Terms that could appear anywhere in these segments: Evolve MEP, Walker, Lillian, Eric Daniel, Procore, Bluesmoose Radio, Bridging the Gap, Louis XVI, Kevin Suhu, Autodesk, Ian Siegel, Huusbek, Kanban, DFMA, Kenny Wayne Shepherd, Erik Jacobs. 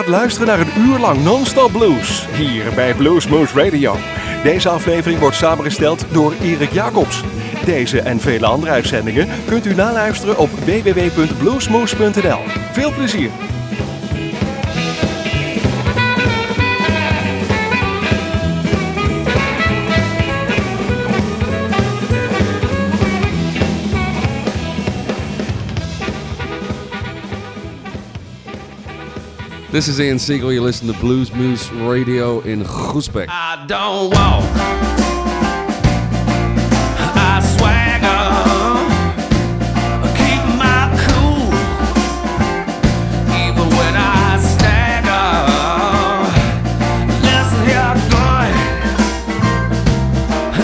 gaat luisteren naar een uur lang non-stop blues hier bij Bluesmoose Radio. Deze aflevering wordt samengesteld door Erik Jacobs. Deze en vele andere uitzendingen kunt u naluisteren op www.bluesmoose.nl. Veel plezier! This is Ian Siegel. You listen to Bluesmoose Radio in Huusbek. I don't walk. I swagger. I keep my cool. Even when I stagger. Listen here, boy.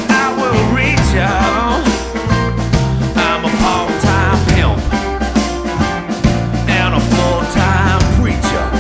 I will reach out. I'm a part-time pimp. And a full-time preacher.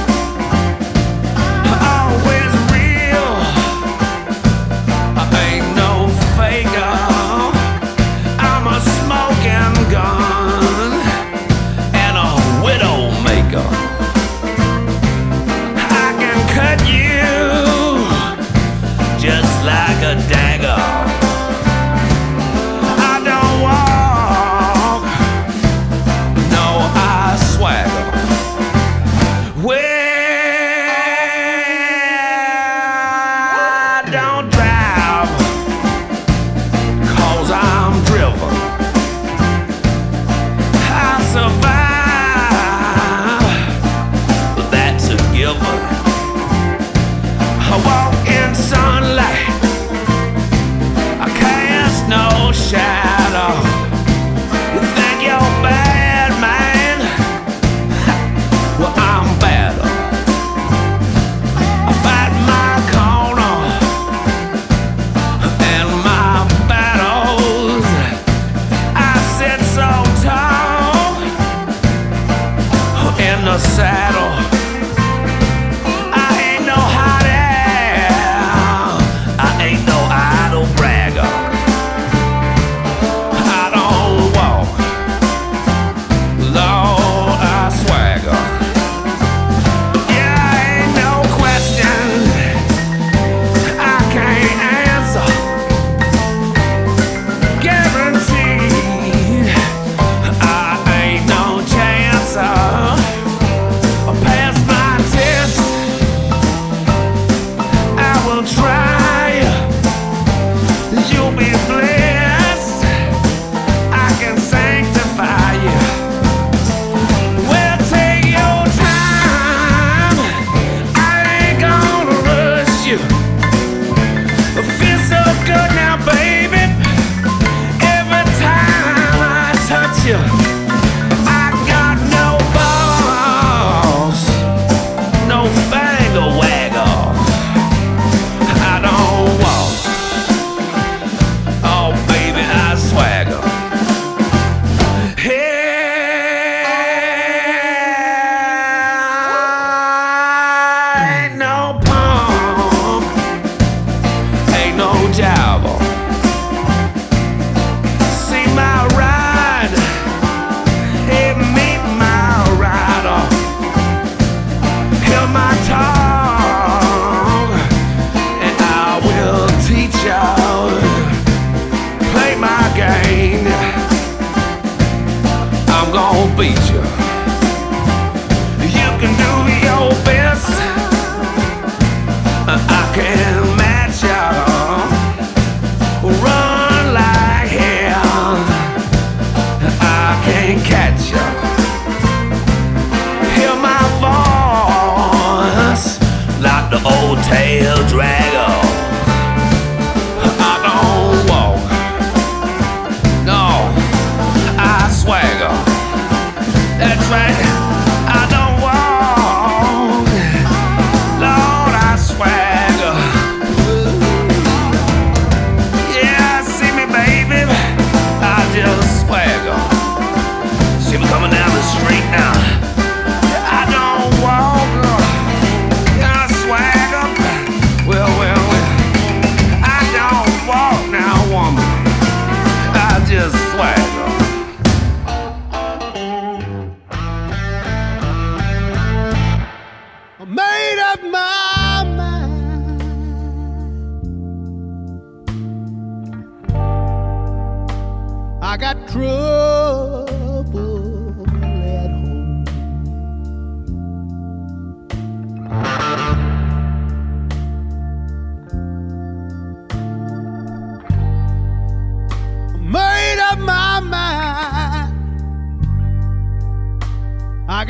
Man!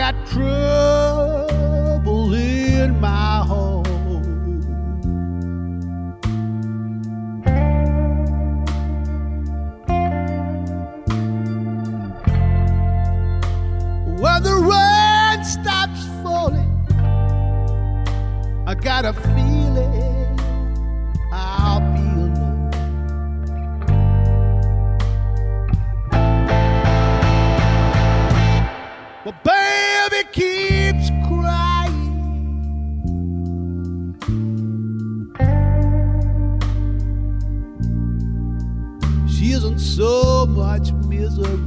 got trouble in my home. When the rain stops falling, I got a feeling I'll be alone. My baby keeps crying. She isn't so much misery.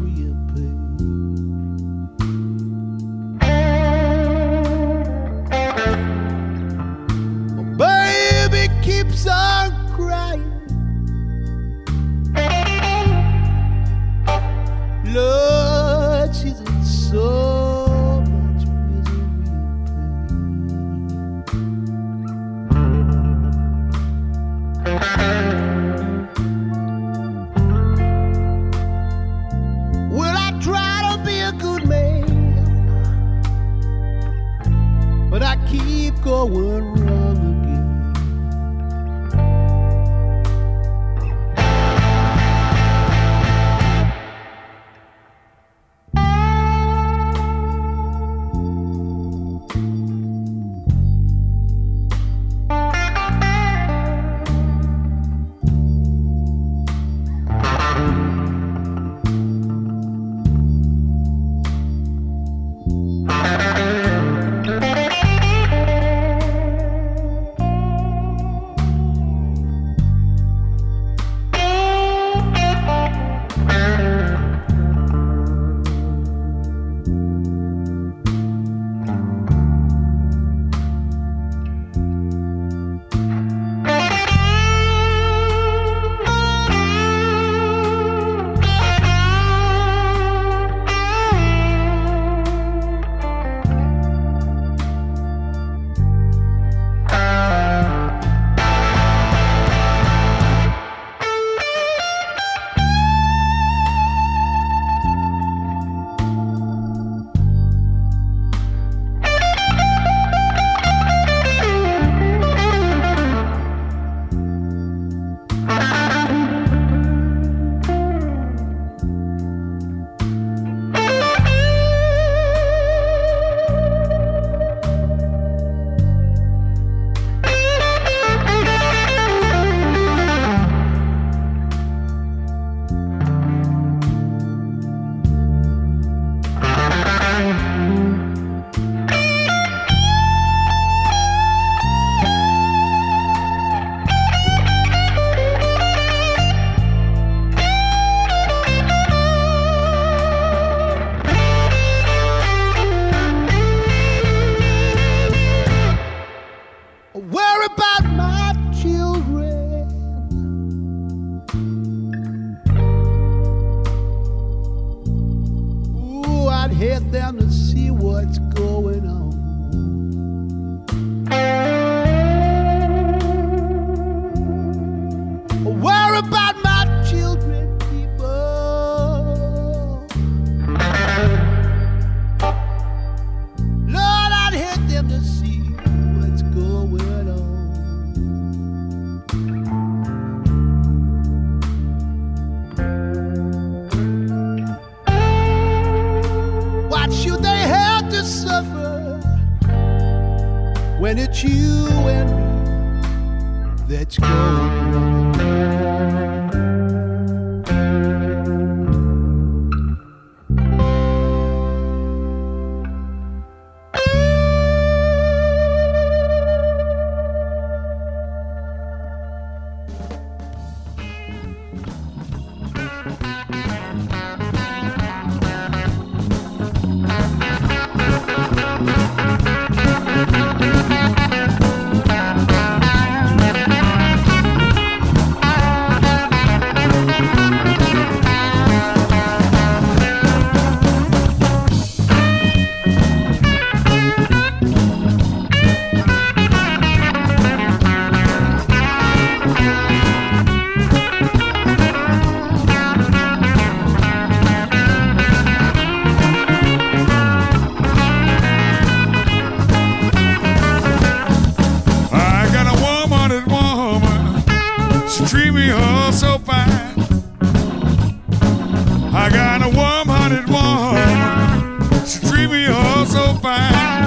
baby, oh so fine.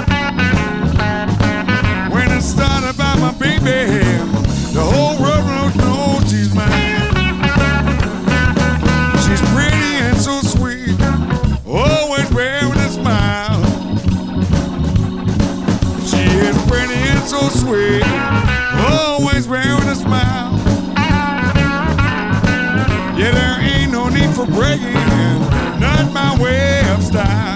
When I started by my baby, the whole world knows she's mine. She's pretty and so sweet, always wearing a smile. She is pretty and so sweet, always wearing a smile. Yeah, there ain't no need for breaking, not my way of style.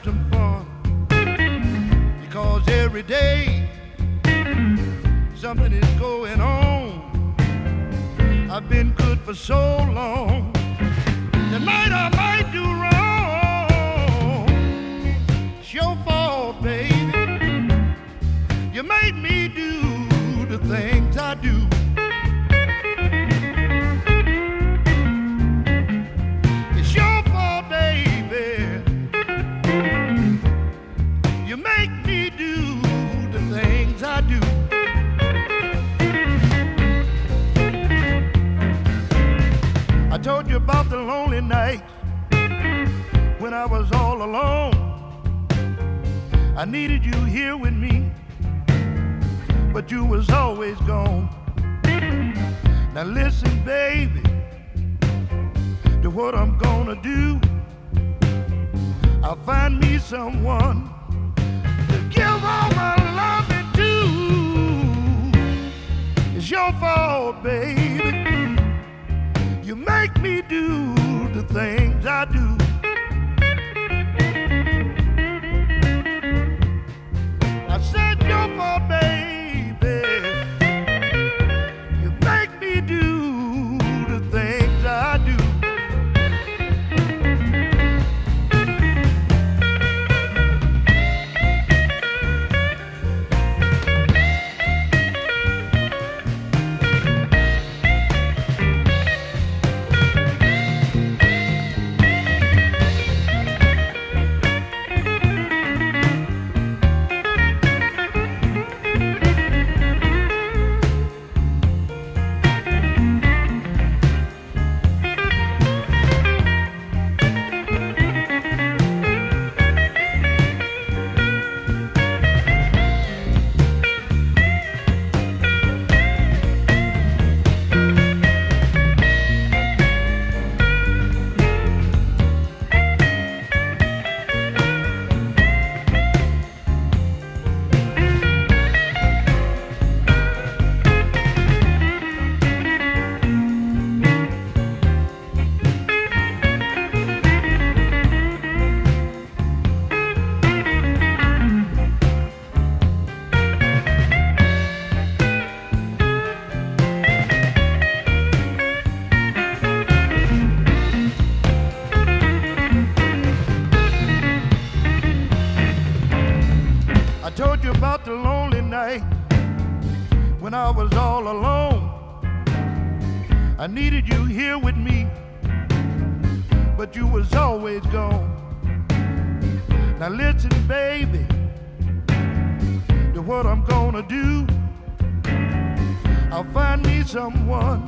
Come on, Mark. You make me do the things I do. I said you're my baby. You make me do the things I do. I needed you here with me, but you was always gone. Now listen, baby, to what I'm gonna do. I'll find me someone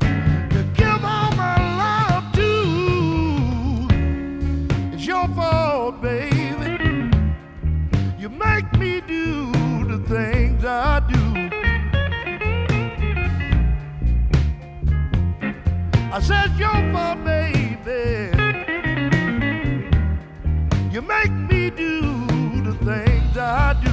to give all my love to. It's your fault, baby. You make me do the things I do. I said you're my baby. You make me do the things I do.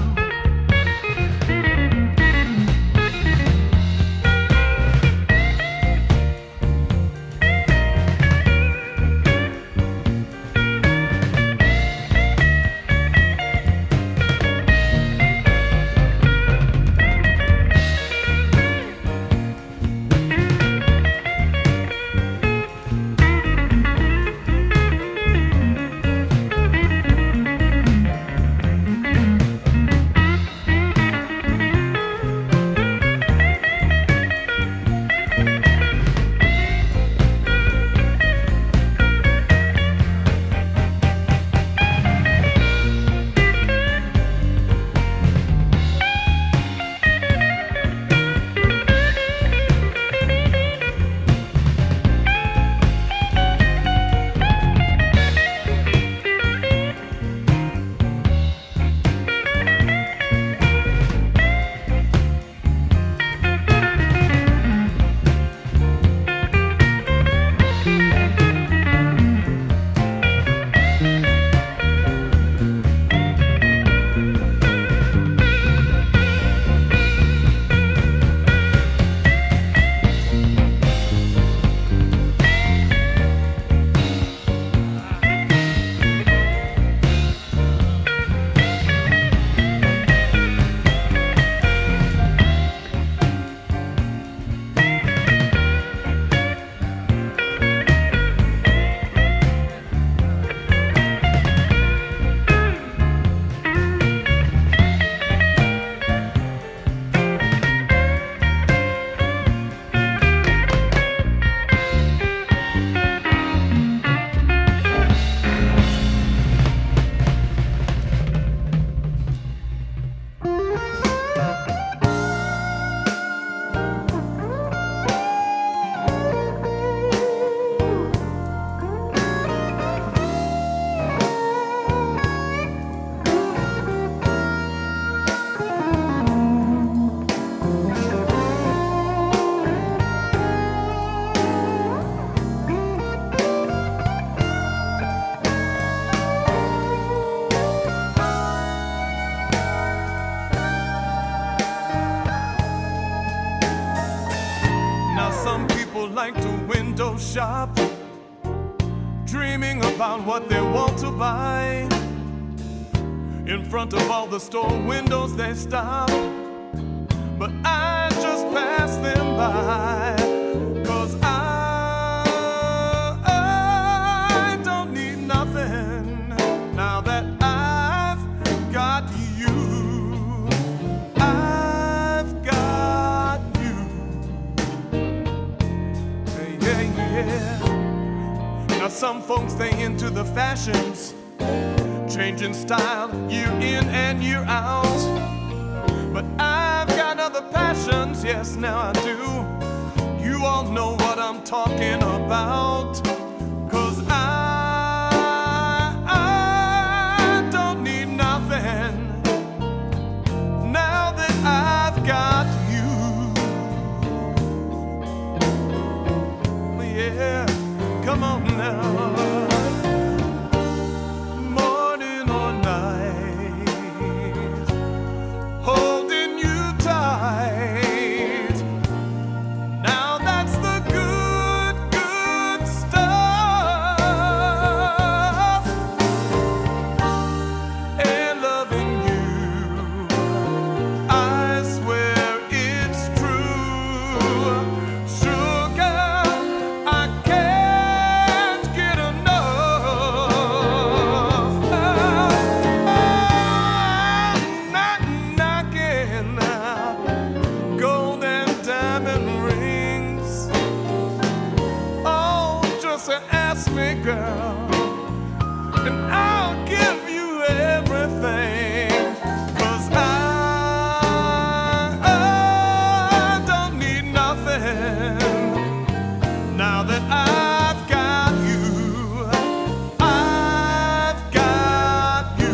window shop, dreaming about what they want to buy. In front of all the store windows they stop, but I just pass them by. Some folks, they into the fashions, changing style year in and year out. But I've got other passions, yes, now I do. You all know what I'm talking about. 'Cause I don't need nothing now that I've got you. Yeah, come on now. Morning or night, holding you tight. Now that's the good, good stuff. And loving you, I swear it's true. Sugar, I can't. Girl, and I'll give you everything, 'cause I don't need nothing now that I've got you. I've got you.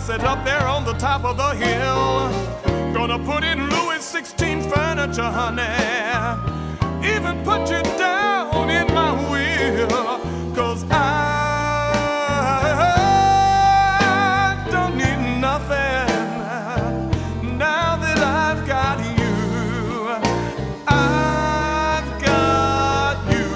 Set up there on the top of the hill, gonna put in Louis XVI furniture, honey, even put you down in my will, 'cause I don't need nothing now that I've got you. I've got you.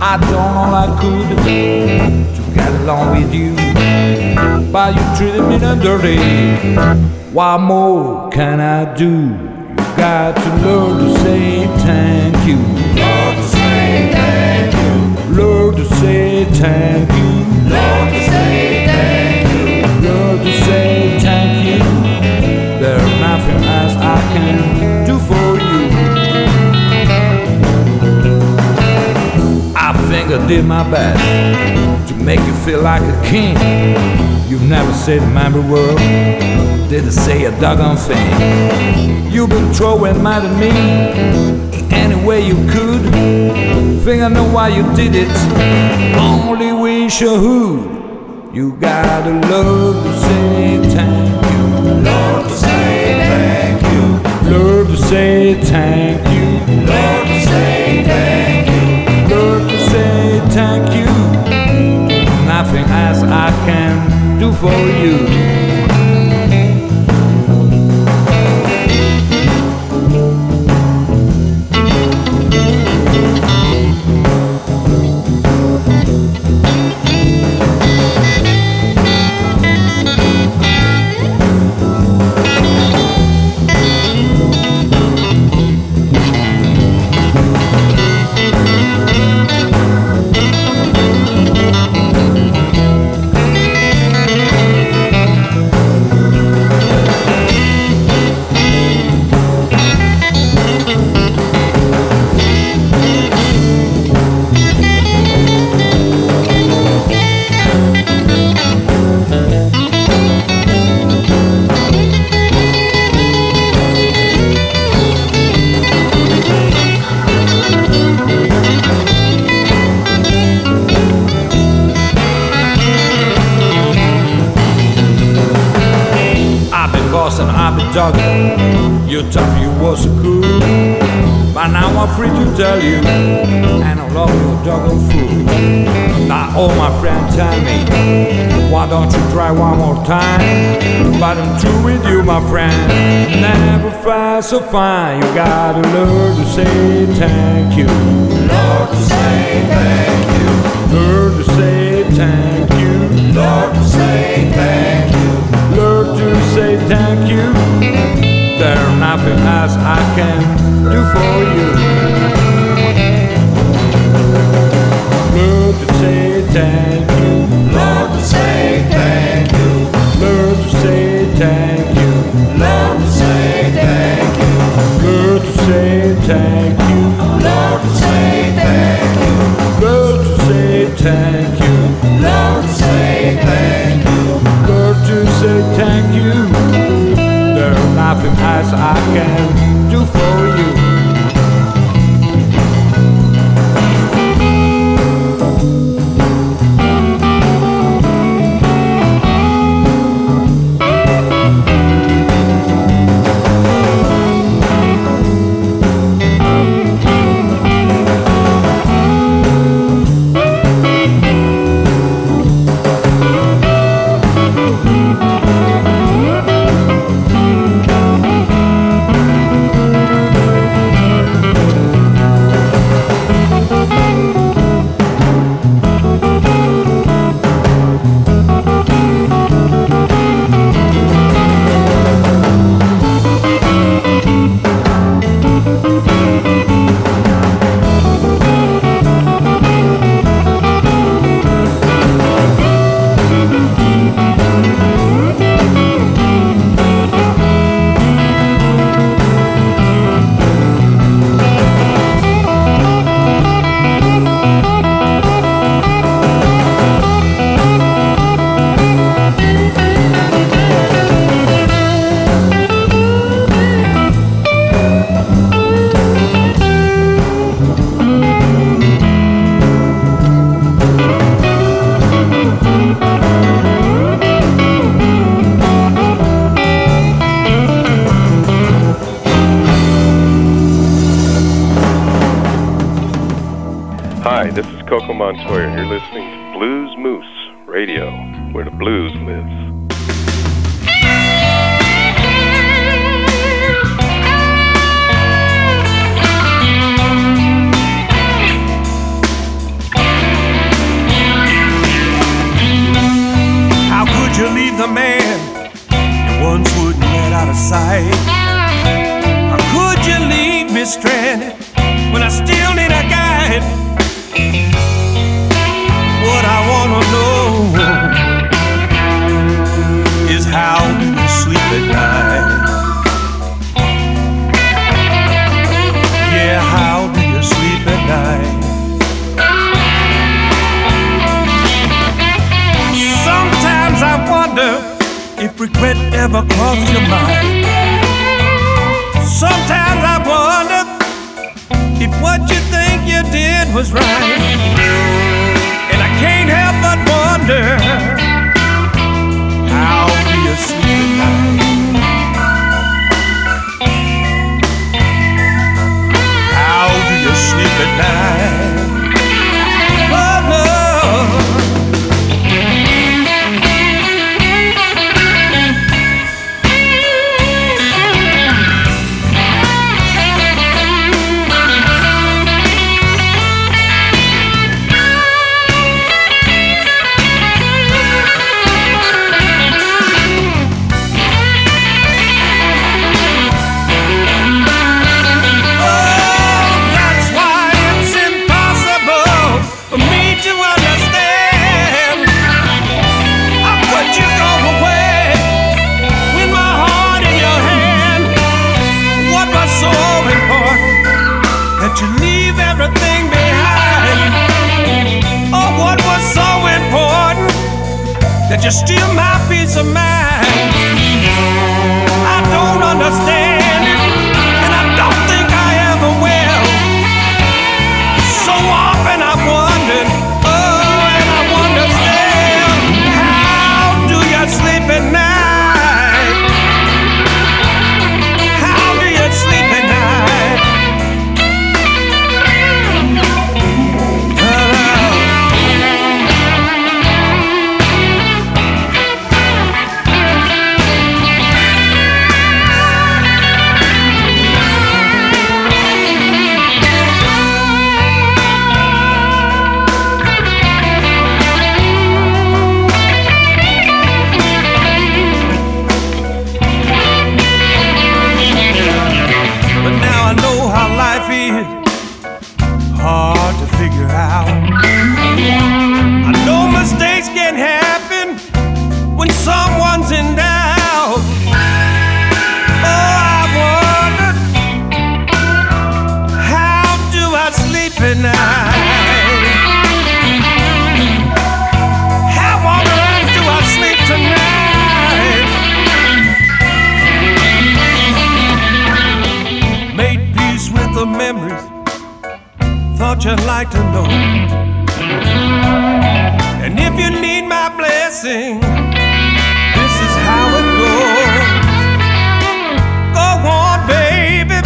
I I done all I could to get along with you, but you treated me dirty. What more can I do? You got to learn to say thank you. Learn to say thank you. Learn to say thank you. Learn to say thank you. Learn to say thank you. There's nothing else I can do for you. I think I did my best to make you feel like a king. You've never said my word, didn't say a doggone thing. You've been throwing mud at me in any way you could. Think I know why you did it, only wish you would. You gotta love to say thank you. Love to say thank you. Love to say thank you. Love to say thank you. Love to say thank you. Nothing else I can do for you. You thought you was cool, but now I'm free to tell you, and I love you, doggone fool. Now all my friends tell me, why don't you try one more time? But I'm true with you, my friend. Never felt so fine. You gotta learn to say thank you. Learn to say thank you. Learn to say thank you. Learn to say thank you. Learn to say thank you. There's nothing else I can do for you. Learn to say thank you. Learn to say thank you. Learn to say thank you. Learn to say thank you. Learn to say thank you. Learn to say thank you. Learn to say thank you. Learn to say thank you. Learn to say thank you. There's nothing else I can do for you. You're listening to Bluesmoose Radio, where the blues lives. never crossed your mind. Sometimes I wonder if what you think you did was right, and I can't help but wonder how you're sleeping now. How do you sleep at night? That you're still my peace of mind. I don't understand it, and I don't think I ever will. So often I've wondered, oh, and I wonder still, how do you sleep at night? How do you sleep at night? You'd like to know, and if you need my blessing, this is how it goes. Go on, baby,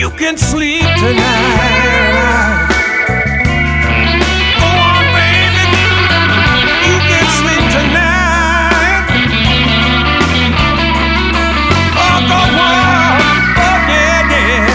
you can sleep tonight. Go on, baby, you can sleep tonight. Oh, go on. Oh, yeah, yeah. Yeah.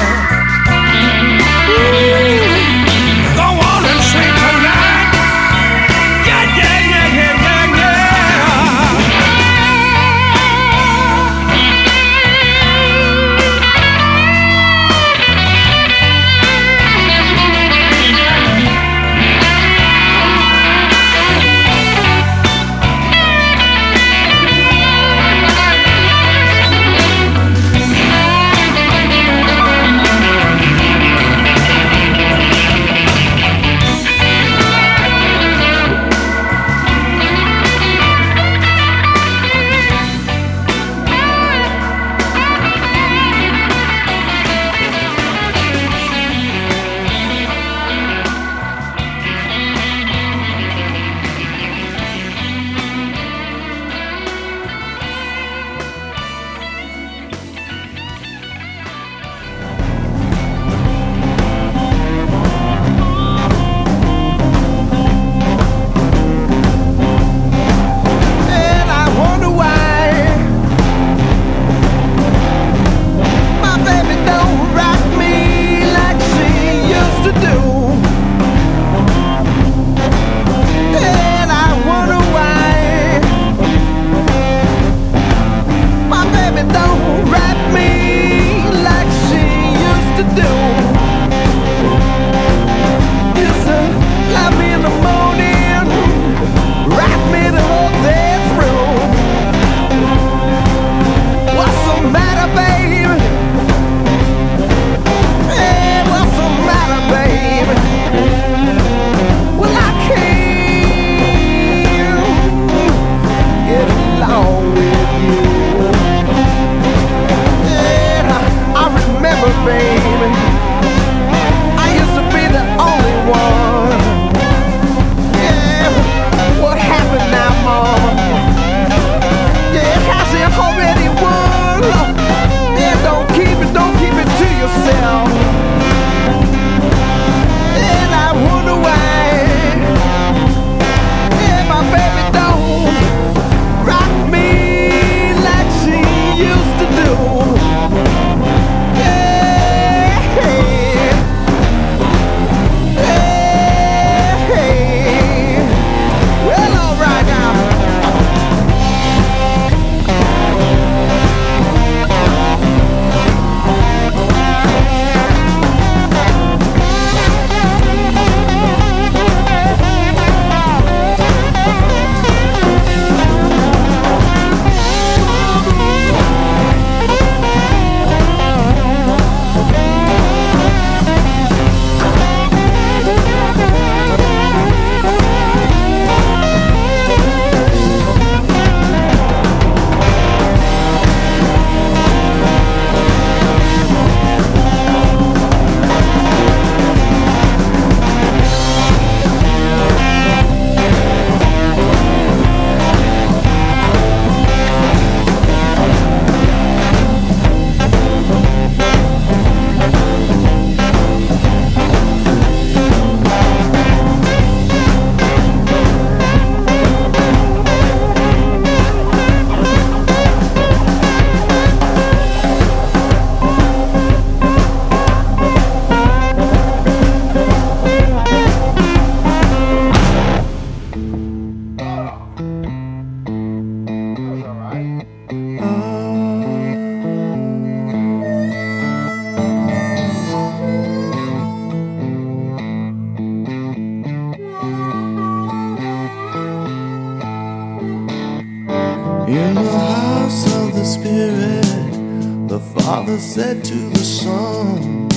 father said to the son,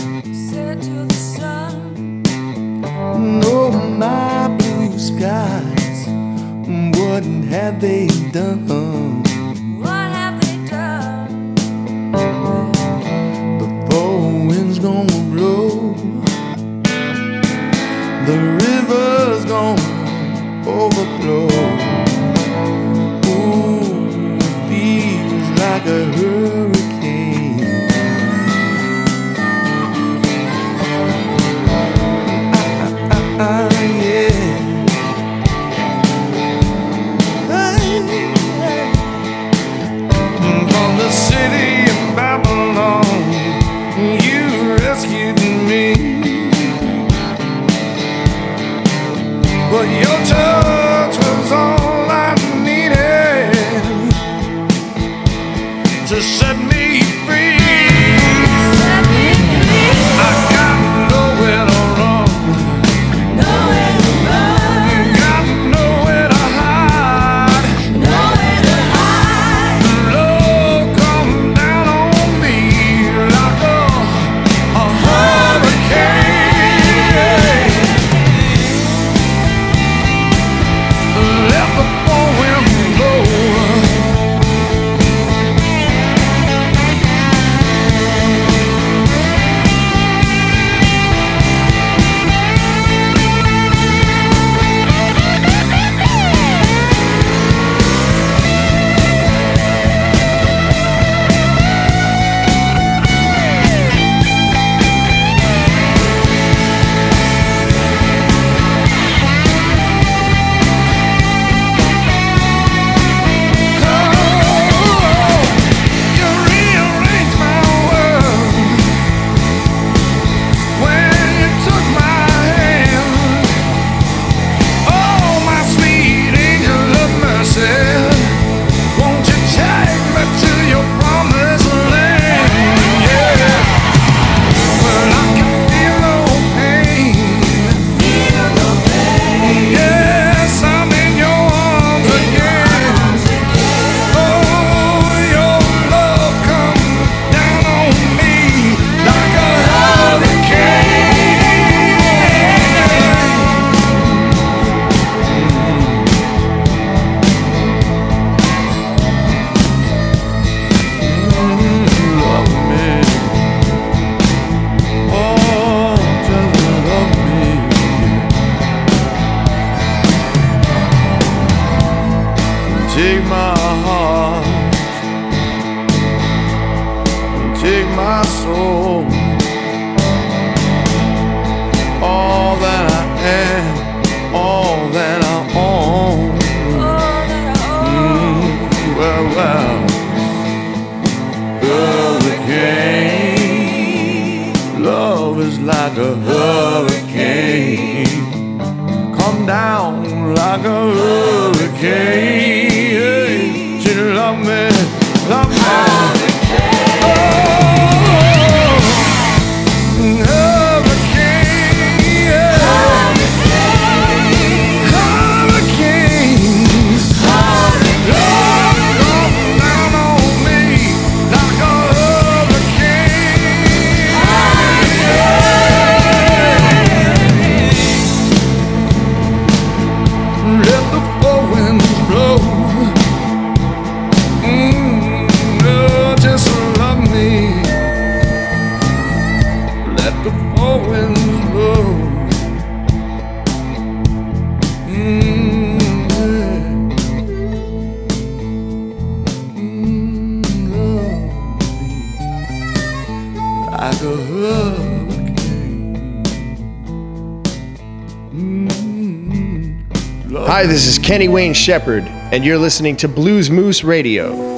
no, my blue skies, what have they done? What have they done? The four winds gonna blow, the river's gonna overflow. Ooh, it feels like a hurricane. Hi, this is Kenny Wayne Shepherd, and you're listening to Bluesmoose Radio.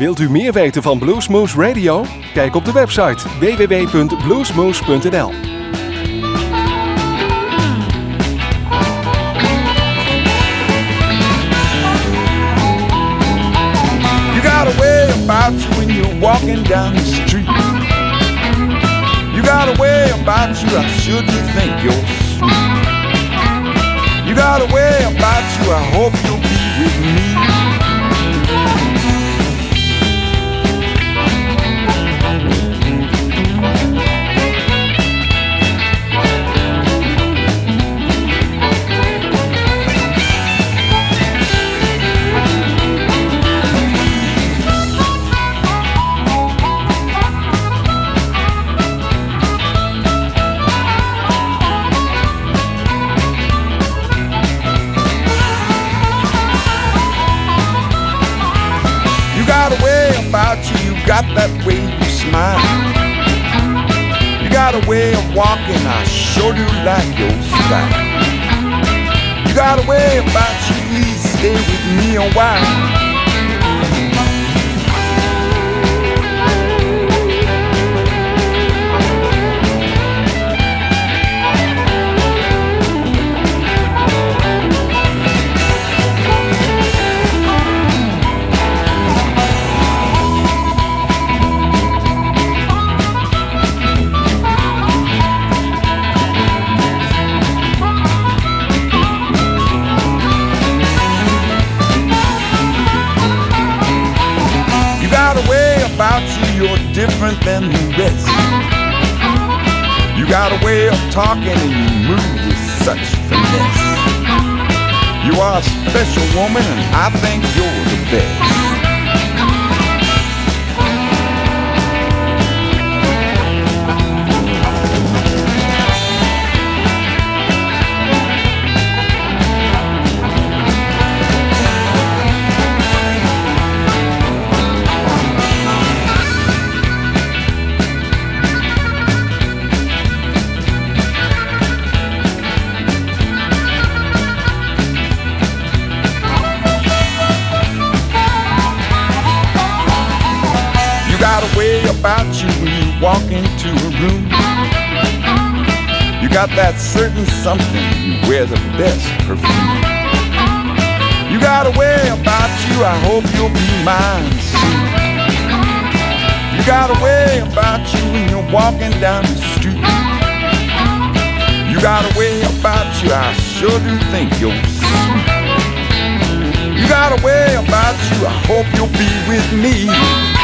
Wilt u meer weten van Bluesmoose Radio? Kijk op de website www.bluesmoose.nl. You got a way about you when you're walking down the street. You got a way about you, I shouldn't think you're sweet. You got a way about you, I hope you'll be with me. Got that way you smile. You got a way of walking, I sure do like your style. You got a way about you, please stay with me a while. Different than the rest. You got a way of talking and you move with such finesse. You are a special woman and I think you're the best. About you when you walk into a room. You got that certain something, you wear the best perfume. You got a way about you, I hope you'll be mine soon. You got a way about you when you're walking down the street. You got a way about you, I sure do think you're sweet. You got a way about you, I hope you'll be with me.